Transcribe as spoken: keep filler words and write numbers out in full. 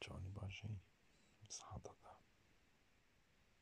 Johnny Bajay, it's hard.